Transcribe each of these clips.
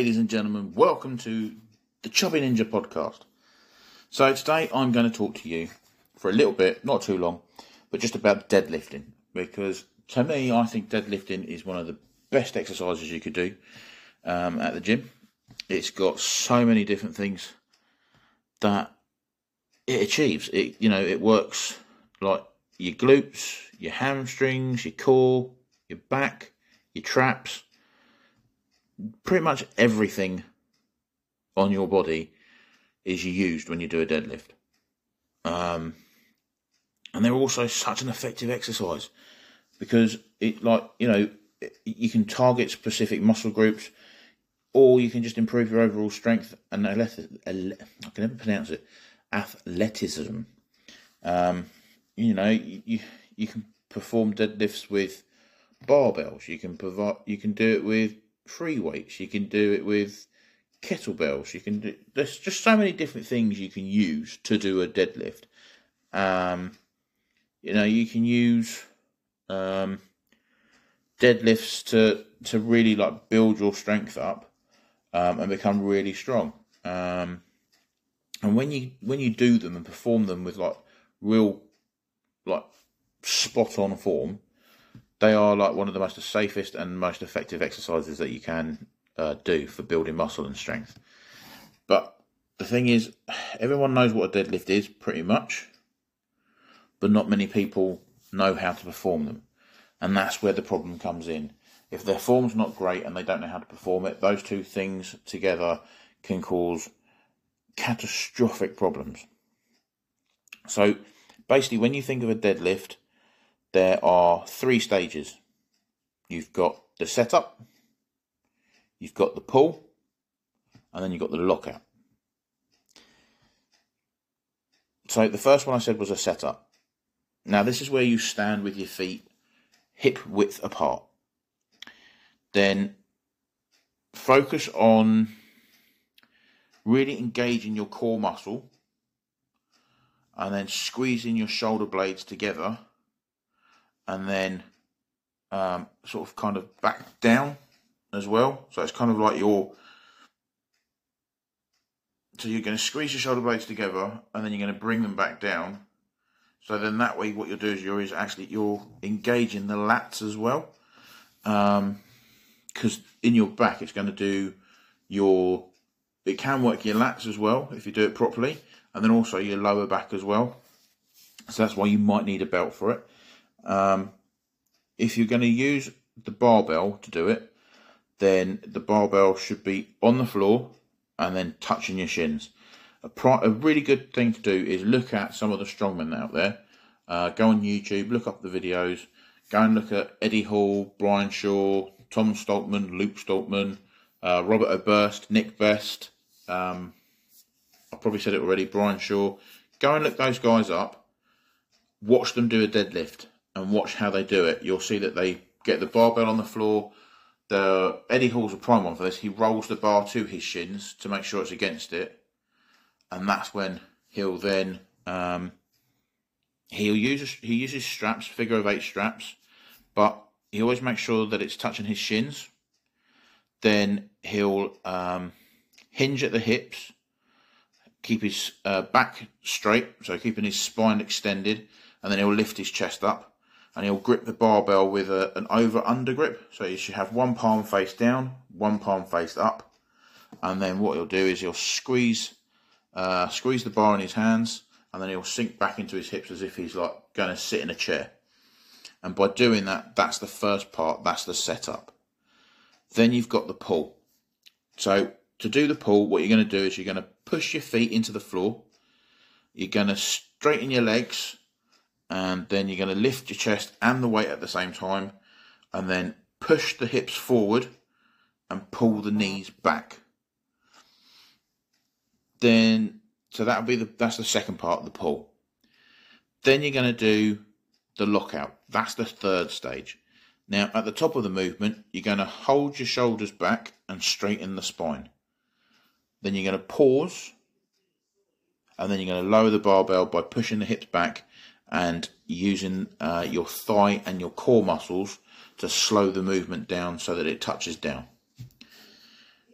ladies and gentlemen, welcome to the Chubby Ninja Podcast. So today I'm going to talk to you for a little bit, not too long, but just about deadlifting. Because to me, I think deadlifting is one of the best exercises you could do at the gym. It's got so many different things that it achieves. It works like your glutes, your hamstrings, your core, your back, your traps. Pretty much everything on your body is used when you do a deadlift. And they're also such an effective exercise because you can target specific muscle groups, or you can just improve your overall strength and athleticism. You can perform deadlifts with barbells. You can do it with free weights. You can do it with kettlebells. You can do. There's just so many different things you can use to do a deadlift. You can use deadlifts to really build your strength up and become really strong. And when you do them and perform them with real spot on form, they are one of the most safest and most effective exercises that you can do for building muscle and strength. But the thing is, everyone knows what a deadlift is pretty much, but not many people know how to perform them. And that's where the problem comes in. If their form's not great and they don't know how to perform it, those two things together can cause catastrophic problems. So basically, when you think of a deadlift, there are three stages. You've got the setup, you've got the pull, and then you've got the lockout. So the first one I said was a setup. Now this is where you stand with your feet hip width apart. Then focus on really engaging your core muscle and then squeezing your shoulder blades together. And then back down as well. So it's so you're going to squeeze your shoulder blades together and then you're going to bring them back down. So then that way what you'll do is you're engaging the lats as well. Because in your back it's going to do it can work your lats as well if you do it properly. And then also your lower back as well. So that's why you might need a belt for it. If you're going to use the barbell to do it, then the barbell should be on the floor and then touching your shins. A really good thing to do is look at some of the strongmen out there. Go on YouTube, look up the videos, go and look at Eddie Hall, Brian Shaw, Tom Stoltman, Luke Stoltman, Robert Oberst, Nick Best. I probably said it already, Brian Shaw. Go and look those guys up, watch them do a deadlift. And watch how they do it. You'll see that they get the barbell on the floor. Eddie Hall's a prime one for this. He rolls the bar to his shins to make sure it's against it, and that's when he'll then he uses straps, figure of eight straps, but he always makes sure that it's touching his shins. Then he'll hinge at the hips, keep his back straight, so keeping his spine extended, and then he'll lift his chest up. And he'll grip the barbell with an over-under grip. So you should have one palm face down, one palm face up. And then what he'll do is he'll squeeze the bar in his hands. And then he'll sink back into his hips as if he's going to sit in a chair. And by doing that, that's the first part. That's the setup. Then you've got the pull. So to do the pull, what you're going to do is you're going to push your feet into the floor. You're going to straighten your legs. And then you're going to lift your chest and the weight at the same time. And then push the hips forward and pull the knees back. Then, so that'll be that's the second part of the pull. Then you're going to do the lockout. That's the third stage. Now, at the top of the movement, you're going to hold your shoulders back and straighten the spine. Then you're going to pause. And then you're going to lower the barbell by pushing the hips back. And using your thigh and your core muscles to slow the movement down so that it touches down.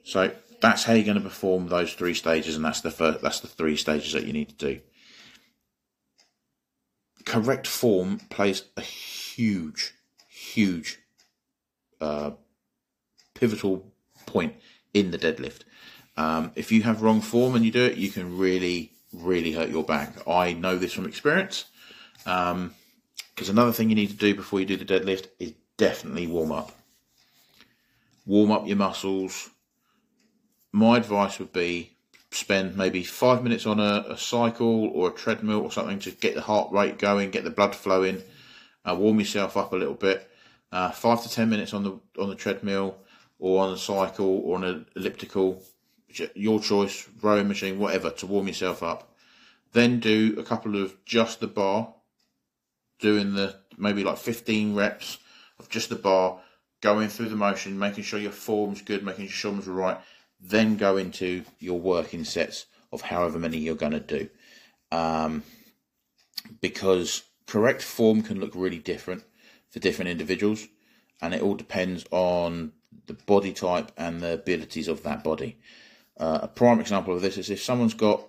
So that's how you're going to perform those three stages, and that's the three stages that you need to do. Correct form plays a huge, huge pivotal point in the deadlift. If you have wrong form and you do it, you can really, really hurt your back. I know this from experience. Because another thing you need to do before you do the deadlift is definitely warm up. Warm up your muscles. My advice would be spend maybe 5 minutes on a cycle or a treadmill or something to get the heart rate going, get the blood flowing, warm yourself up a little bit. 5 to 10 minutes on the treadmill or on a cycle or on an elliptical, your choice, rowing machine, whatever, to warm yourself up. Then do a couple of just the bar, doing the maybe like 15 reps of just the bar, going through the motion, making sure your form's good, making sure your form's right, then go into your working sets of however many you're going to do. Because correct form can look really different for different individuals, and it all depends on the body type and the abilities of that body. A prime example of this is if someone's got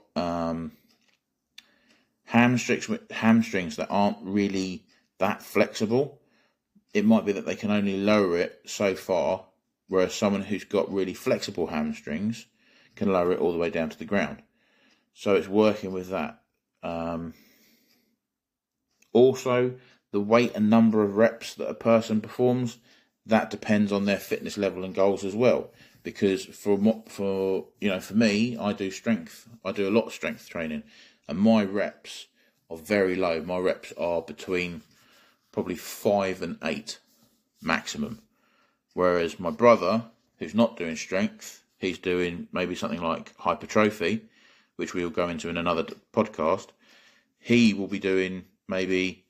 hamstrings that aren't really that flexible, it might be that they can only lower it so far, whereas someone who's got really flexible hamstrings can lower it all the way down to the ground. So it's working with that. Also, the weight and number of reps that a person performs, that depends on their fitness level and goals as well. Because for me, I do strength. I do a lot of strength training, and my reps are very low. My reps are between probably 5 and 8 maximum. Whereas my brother, who's not doing strength, he's doing maybe something like hypertrophy, which we will go into in another podcast. He will be doing maybe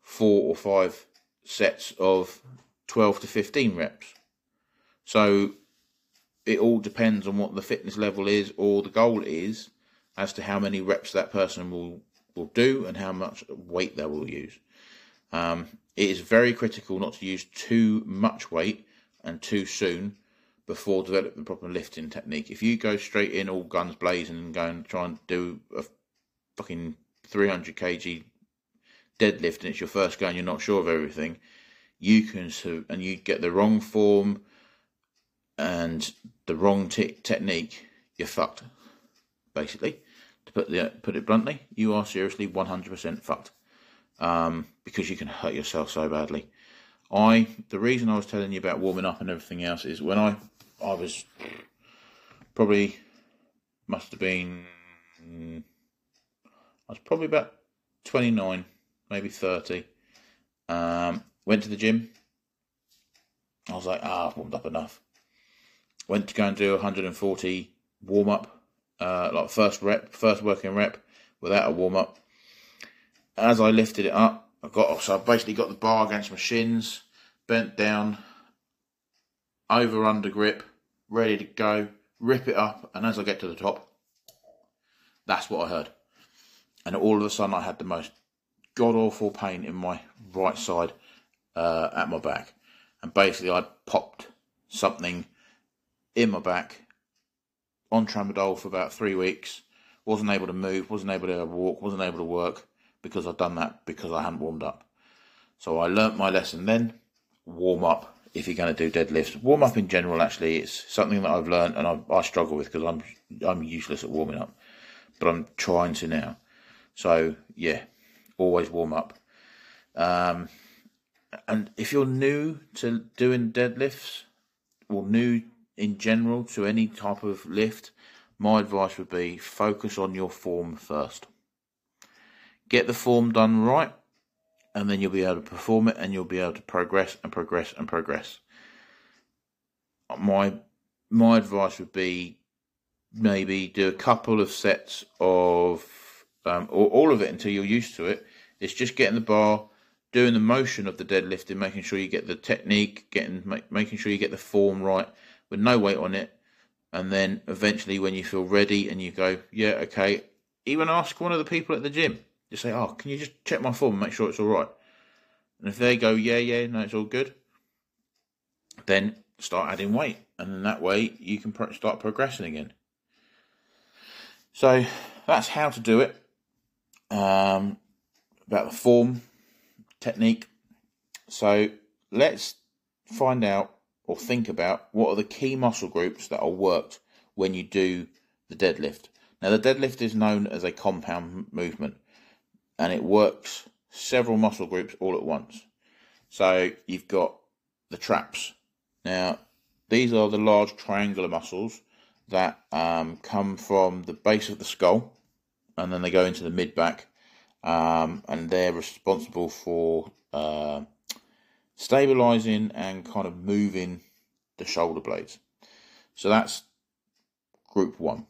4 or 5 sets of 12 to 15 reps. So it all depends on what the fitness level is or the goal is as to how many reps that person will do and how much weight they will use. It is very critical not to use too much weight and too soon before developing proper lifting technique. If you go straight in all guns blazing and go and try and do a fucking 300 kg deadlift and it's your first go and you're not sure of everything, you can, and you get the wrong form and the wrong technique, you're fucked. Basically, to put it bluntly, you are seriously 100% fucked because you can hurt yourself so badly. The reason I was telling you about warming up and everything else is when I was probably about 29, maybe 30. Went to the gym. I was like, I've warmed up enough. Went to go and do 140 warm up. Like first working rep without a warm up. As I lifted it up, I basically got the bar against my shins, bent down, over under grip, ready to go, rip it up, and as I get to the top, that's what I heard. And all of a sudden, I had the most god awful pain in my right side at my back, and basically I popped something in my back. On tramadol for about 3 weeks, wasn't able to move, wasn't able to walk, wasn't able to work because I'd done that because I hadn't warmed up. So I learnt my lesson then. Warm up if you're going to do deadlifts. Warm up in general, actually, it's something that I've learnt and I struggle with because I'm useless at warming up, but I'm trying to now. So yeah, always warm up. And if you're new to doing deadlifts or new in general to any type of lift, my advice would be focus on your form first. Get the form done right, and then you'll be able to perform it, and you'll be able to progress and progress and progress. My advice would be maybe do a couple of sets of or all of it until you're used to it. It's just getting the bar, doing the motion of the deadlifting, making sure you get the technique, making sure you get the form right, with no weight on it, and then eventually when you feel ready and you go, yeah, okay, even ask one of the people at the gym. Just say, can you just check my form and make sure it's all right? And if they go, yeah, no, it's all good, then start adding weight and then that way you can start progressing again. So that's how to do it, about the form, technique. So let's find out or think about what are the key muscle groups that are worked when you do the deadlift. Now the deadlift is known as a compound movement, and it works several muscle groups all at once. So you've got the traps. Now these are the large triangular muscles that come from the base of the skull, and then they go into the mid-back, and they're responsible for stabilizing and kind of moving the shoulder blades. So that's group one.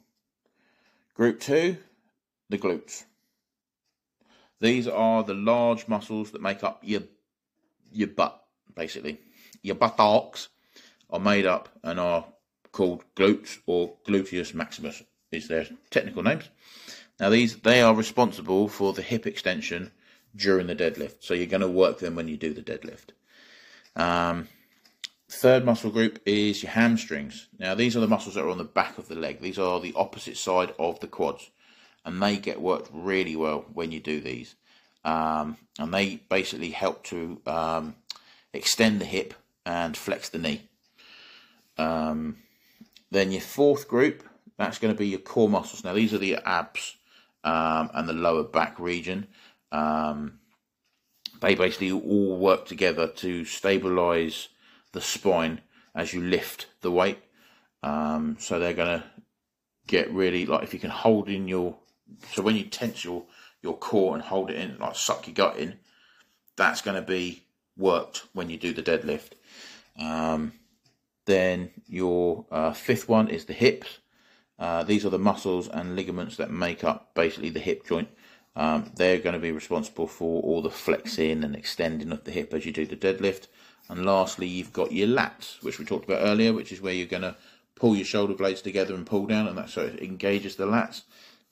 Group two, the glutes. These are the large muscles that make up your butt, basically. Your buttocks are made up and are called glutes, or gluteus maximus is their technical names. Now they are responsible for the hip extension during the deadlift, so you're going to work them when you do the deadlift. Third muscle group is your hamstrings. Now these are the muscles that are on the back of the leg. These are the opposite side of the quads, and they get worked really well when you do these, and they basically help to extend the hip and flex the knee. Then your fourth group, that's going to be your core muscles. Now these are the abs and the lower back region. They basically all work together to stabilize the spine as you lift the weight. So they're going to get really, like, if you can hold in your, so when you tense your core and hold it in, like suck your gut in, that's going to be worked when you do the deadlift. Then your fifth one is the hips. These are the muscles and ligaments that make up basically the hip joint. They're going to be responsible for all the flexing and extending of the hip as you do the deadlift. And lastly, you've got your lats, which we talked about earlier, which is where you're going to pull your shoulder blades together and pull down, and that's so it engages the lats.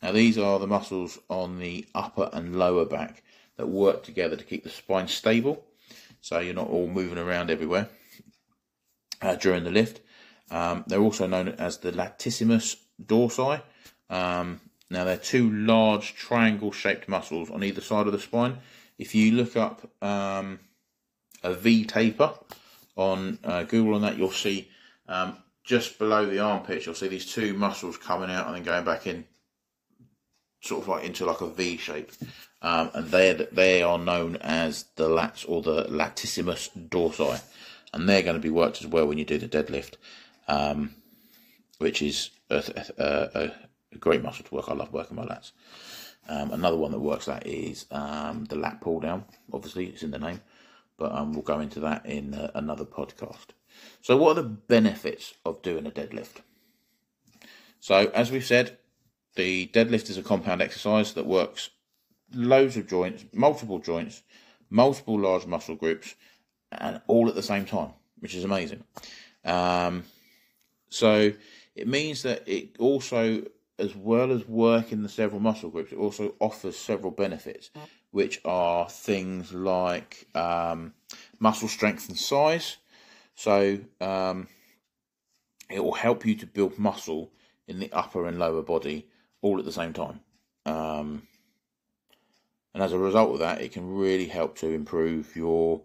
Now these are the muscles on the upper and lower back that work together to keep the spine stable, so you're not all moving around everywhere during the lift. They're also known as the latissimus dorsi. Now they're two large triangle shaped muscles on either side of the spine. If you look up a V taper on Google on that, you'll see just below the armpit, you'll see these two muscles coming out and then going back in, sort of like into like a V shape. And they are known as the lats, or the latissimus dorsi. And they're going to be worked as well when you do the deadlift, which is a great muscle to work. I love working my lats. Another one that works that is the lat pull down. Obviously, it's in the name, but we'll go into that in another podcast. So what are the benefits of doing a deadlift? So as we've said, the deadlift is a compound exercise that works loads of joints, multiple large muscle groups, and all at the same time, which is amazing. So it means that it also, as well as working the several muscle groups, it also offers several benefits, which are things like muscle strength and size. So it will help you to build muscle in the upper and lower body all at the same time. And as a result of that, it can really help to improve your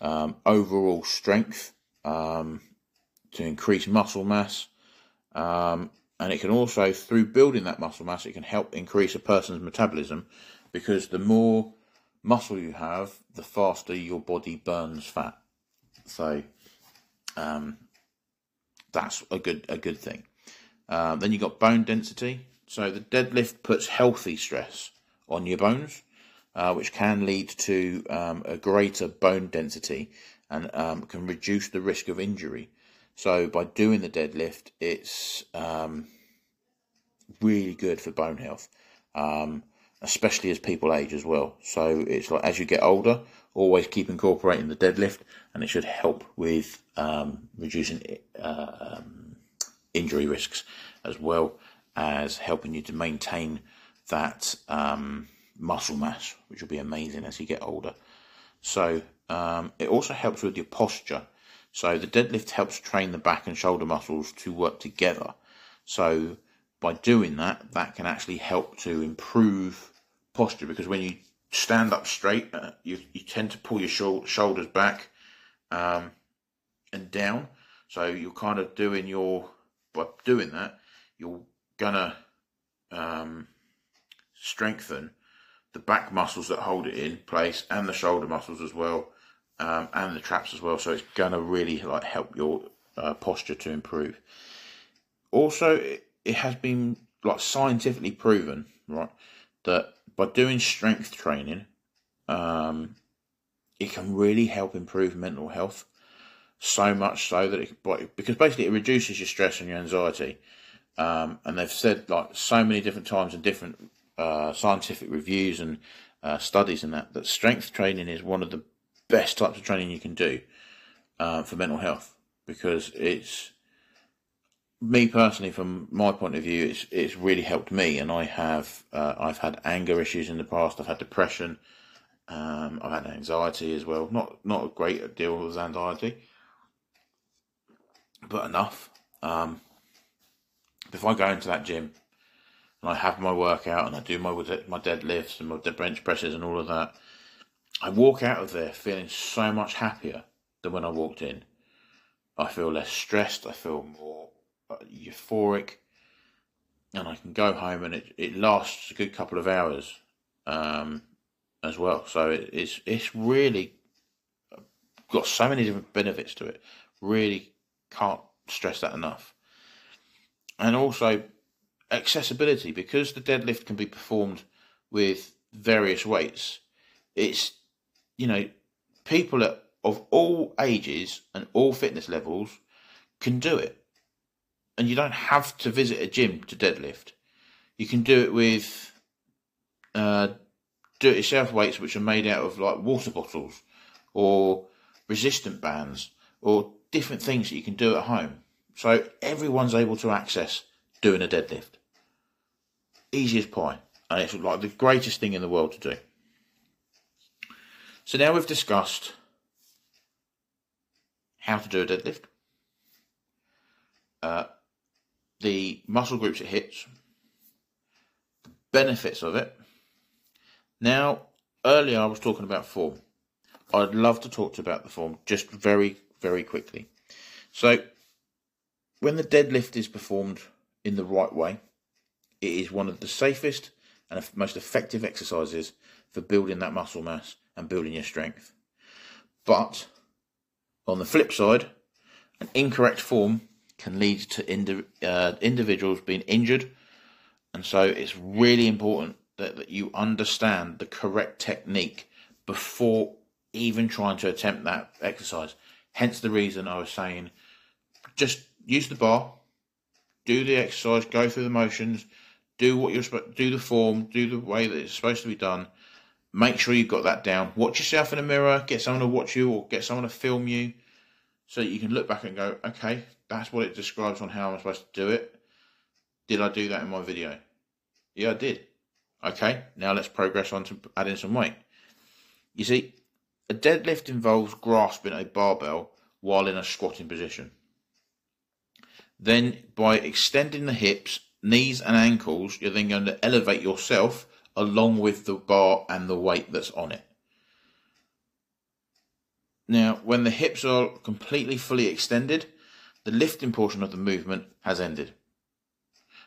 overall strength, to increase muscle mass, and it can also, through building that muscle mass, it can help increase a person's metabolism, because the more muscle you have, the faster your body burns fat. So that's a good thing. Then you've got bone density. So the deadlift puts healthy stress on your bones, which can lead to a greater bone density and can reduce the risk of injury. So by doing the deadlift, it's really good for bone health, especially as people age as well. So it's like, as you get older, always keep incorporating the deadlift, and it should help with reducing injury risks, as well as helping you to maintain that muscle mass, which will be amazing as you get older. So it also helps with your posture. So the deadlift helps train the back and shoulder muscles to work together. So by doing that, that can actually help to improve posture, because when you stand up straight, you tend to pull your shoulders back and down. So you're kind of doing your, by doing that, you're going to strengthen the back muscles that hold it in place, and the shoulder muscles as well, and the traps as well. So it's going to really like help your posture to improve. Also, it has been like scientifically proven, right, that by doing strength training, it can really help improve mental health. So much so that because basically it reduces your stress and your anxiety. And they've said like so many different times in different scientific reviews and studies and that strength training is one of the best types of training you can do for mental health, because it's, me personally, from my point of view, it's really helped me. And I have I've had anger issues in the past. I've had depression. I've had anxiety as well. Not a great deal with anxiety, but enough. If I go into that gym and I have my workout and I do my deadlifts and my bench presses and all of that, I walk out of there feeling so much happier than when I walked in. I feel less stressed. I feel more euphoric, and I can go home, and it lasts a good couple of hours as well. So it's really got so many different benefits to it. Really can't stress that enough. And also accessibility, because the deadlift can be performed with various weights. It's, you know, people of all ages and all fitness levels can do it. And you don't have to visit a gym to deadlift. You can do it with do-it-yourself weights, which are made out of like water bottles or resistant bands or different things that you can do at home. So everyone's able to access doing a deadlift. Easy as pie. And it's like the greatest thing in the world to do. So now we've discussed how to do a deadlift, the muscle groups it hits, the benefits of it. Now, earlier I was talking about form. I'd love to talk to you about the form just very, very quickly. So, when the deadlift is performed in the right way, it is one of the safest and most effective exercises for building that muscle mass and building your strength. But, on the flip side, an incorrect form can lead to individuals being injured, and so it's really important that you understand the correct technique before even trying to attempt that exercise. Hence the reason I was saying, just use the bar, do the exercise, go through the motions, do the form, do the way that it's supposed to be done. Make sure you've got that down. Watch yourself in a mirror, get someone to watch you or get someone to film you, so that you can look back and go, okay, that's what it describes on how I'm supposed to do it. Did I do that in my video? Yeah, I did. Okay, now let's progress on to adding some weight. You see, a deadlift involves grasping a barbell while in a squatting position. Then by extending the hips, knees and ankles, you're then going to elevate yourself along with the bar and the weight that's on it. Now, when the hips are completely fully extended, the lifting portion of the movement has ended.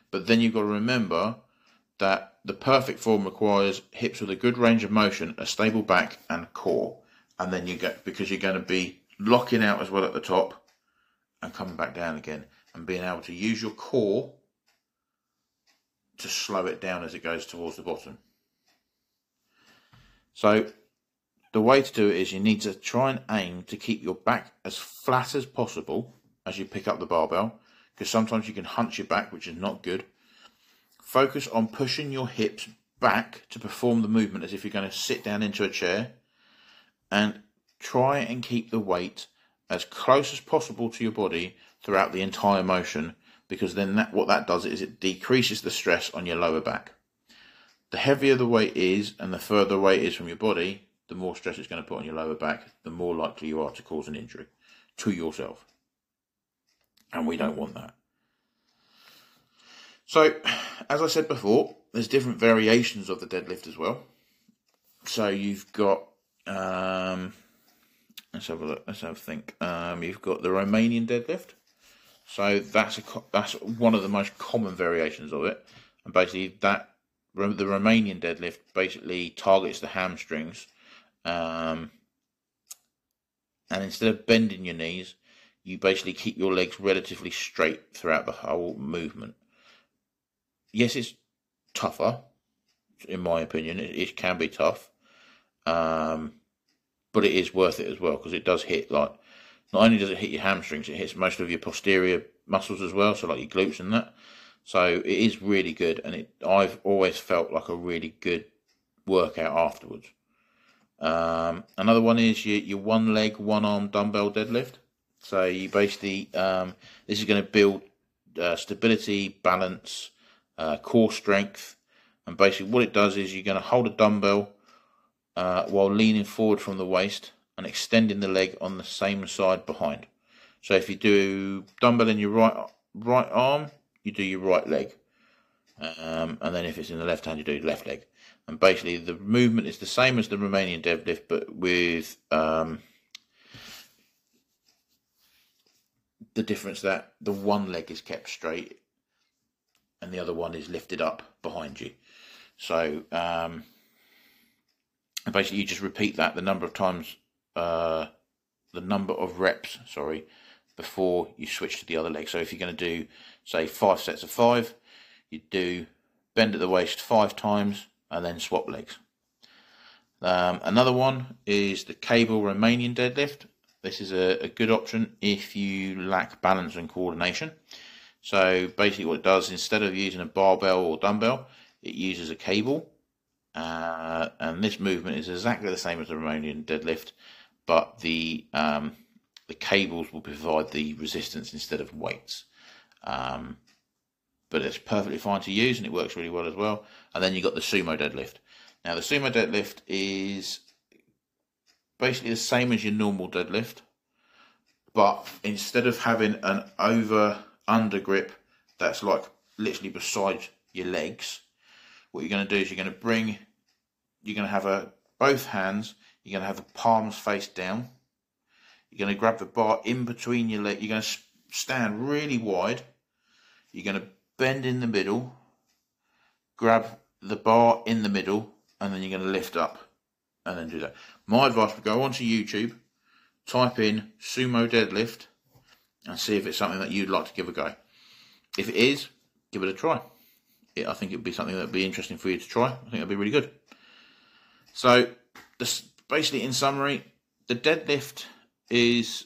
But then you've got to remember that the perfect form requires hips with a good range of motion, a stable back and core. And then you get, because you're going to be locking out as well at the top and coming back down again, and being able to use your core to slow it down as it goes towards the bottom. So the way to do it is you need to try and aim to keep your back as flat as possible as you pick up the barbell, because sometimes you can hunch your back, which is not good. Focus on pushing your hips back to perform the movement as if you're going to sit down into a chair, and try and keep the weight as close as possible to your body throughout the entire motion, because then what that does is it decreases the stress on your lower back. The heavier the weight is and the further away it is from your body, the more stress it's going to put on your lower back, the more likely you are to cause an injury. to yourself. And we don't want that. So, as I said before, there's different variations of the deadlift as well. So you've got, let's have a look, let's have a think. You've got the Romanian deadlift. So that's one of the most common variations of it. And basically the Romanian deadlift basically targets the hamstrings. And instead of bending your knees, you basically keep your legs relatively straight throughout the whole movement. Yes, it's tougher, in my opinion. It can be tough, but it is worth it as well, because it does hit, like, not only does it hit your hamstrings, it hits most of your posterior muscles as well, so like your glutes and that. So it is really good, and I've always felt like a really good workout afterwards. Another one is your one leg, one arm dumbbell deadlift. So you basically, this is going to build stability, balance, core strength. And basically what it does is you're going to hold a dumbbell while leaning forward from the waist and extending the leg on the same side behind. So if you do dumbbell in your right arm, you do your right leg. And then if it's in the left hand, you do left leg. And basically the movement is the same as the Romanian deadlift, but with the difference that the one leg is kept straight and the other one is lifted up behind you. So basically you just repeat that the number of reps, before you switch to the other leg. So if you're going to do, say, 5 sets of 5, you do bend at the waist 5 times and then swap legs. Another one is the cable Romanian deadlift. This is a good option if you lack balance and coordination. So basically what it does, instead of using a barbell or dumbbell, it uses a cable. And this movement is exactly the same as the Romanian deadlift, but the cables will provide the resistance instead of weights. But it's perfectly fine to use, and it works really well as well. And then you've got the sumo deadlift. Now, the sumo deadlift is basically the same as your normal deadlift, but instead of having an over-under grip that's like literally beside your legs, what you're going to do is you're going to have both hands, you're going to have the palms face down, you're going to grab the bar in between your leg, you're going to stand really wide, you're going to bend in the middle, grab the bar in the middle, and then you're going to lift up and then do that. My advice would go onto YouTube, type in sumo deadlift, and see if it's something that you'd like to give a go. If it is, give it a try. I think it would be something that would be interesting for you to try. I think it would be really good. So, basically, in summary, the deadlift is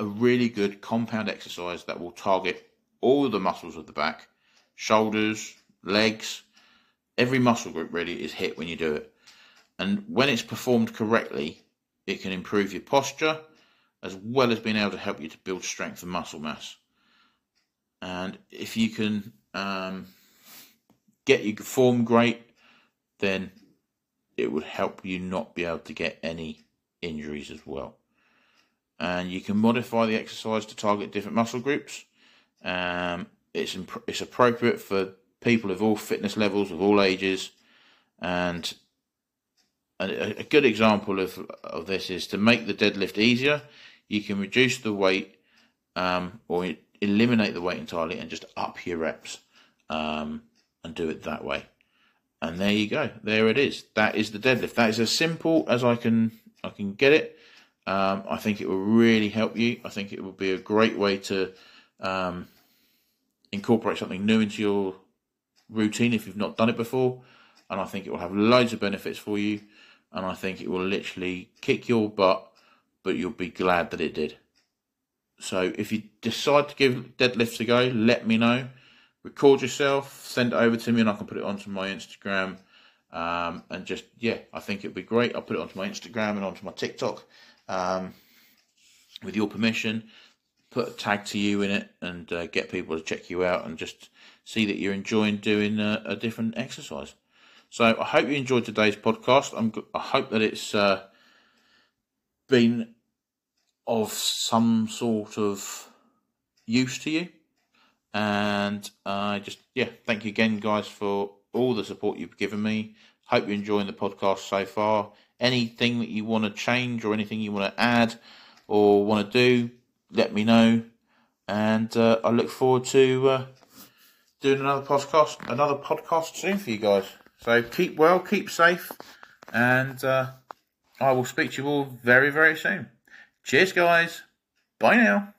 a really good compound exercise that will target all the muscles of the back, shoulders, legs. Every muscle group really is hit when you do it. And when it's performed correctly, it can improve your posture, as well as being able to help you to build strength and muscle mass. And if you can get your form great, then it would help you not be able to get any injuries as well. And you can modify the exercise to target different muscle groups. It's appropriate for people of all fitness levels, of all ages, and a good example of this is to make the deadlift easier. You can reduce the weight or eliminate the weight entirely and just up your reps and do it that way. And there you go. There it is. That is the deadlift. That is as simple as I can get it. I think it will really help you. I think it will be a great way to incorporate something new into your routine if you've not done it before. And I think it will have loads of benefits for you. And I think it will literally kick your butt, but you'll be glad that it did. So if you decide to give deadlifts a go, let me know. Record yourself, send it over to me, and I can put it onto my Instagram. I think it'd be great. I'll put it onto my Instagram and onto my TikTok with your permission. Put a tag to you in it and get people to check you out and just see that you're enjoying doing a different exercise. So I hope you enjoyed today's podcast. I hope that it's been of some sort of use to you. And thank you again, guys, for all the support you've given me. Hope you're enjoying the podcast so far. Anything that you want to change or anything you want to add or want to do, let me know. And I look forward to doing another podcast soon for you guys. So keep well, keep safe, and I will speak to you all very, very soon. Cheers, guys. Bye now.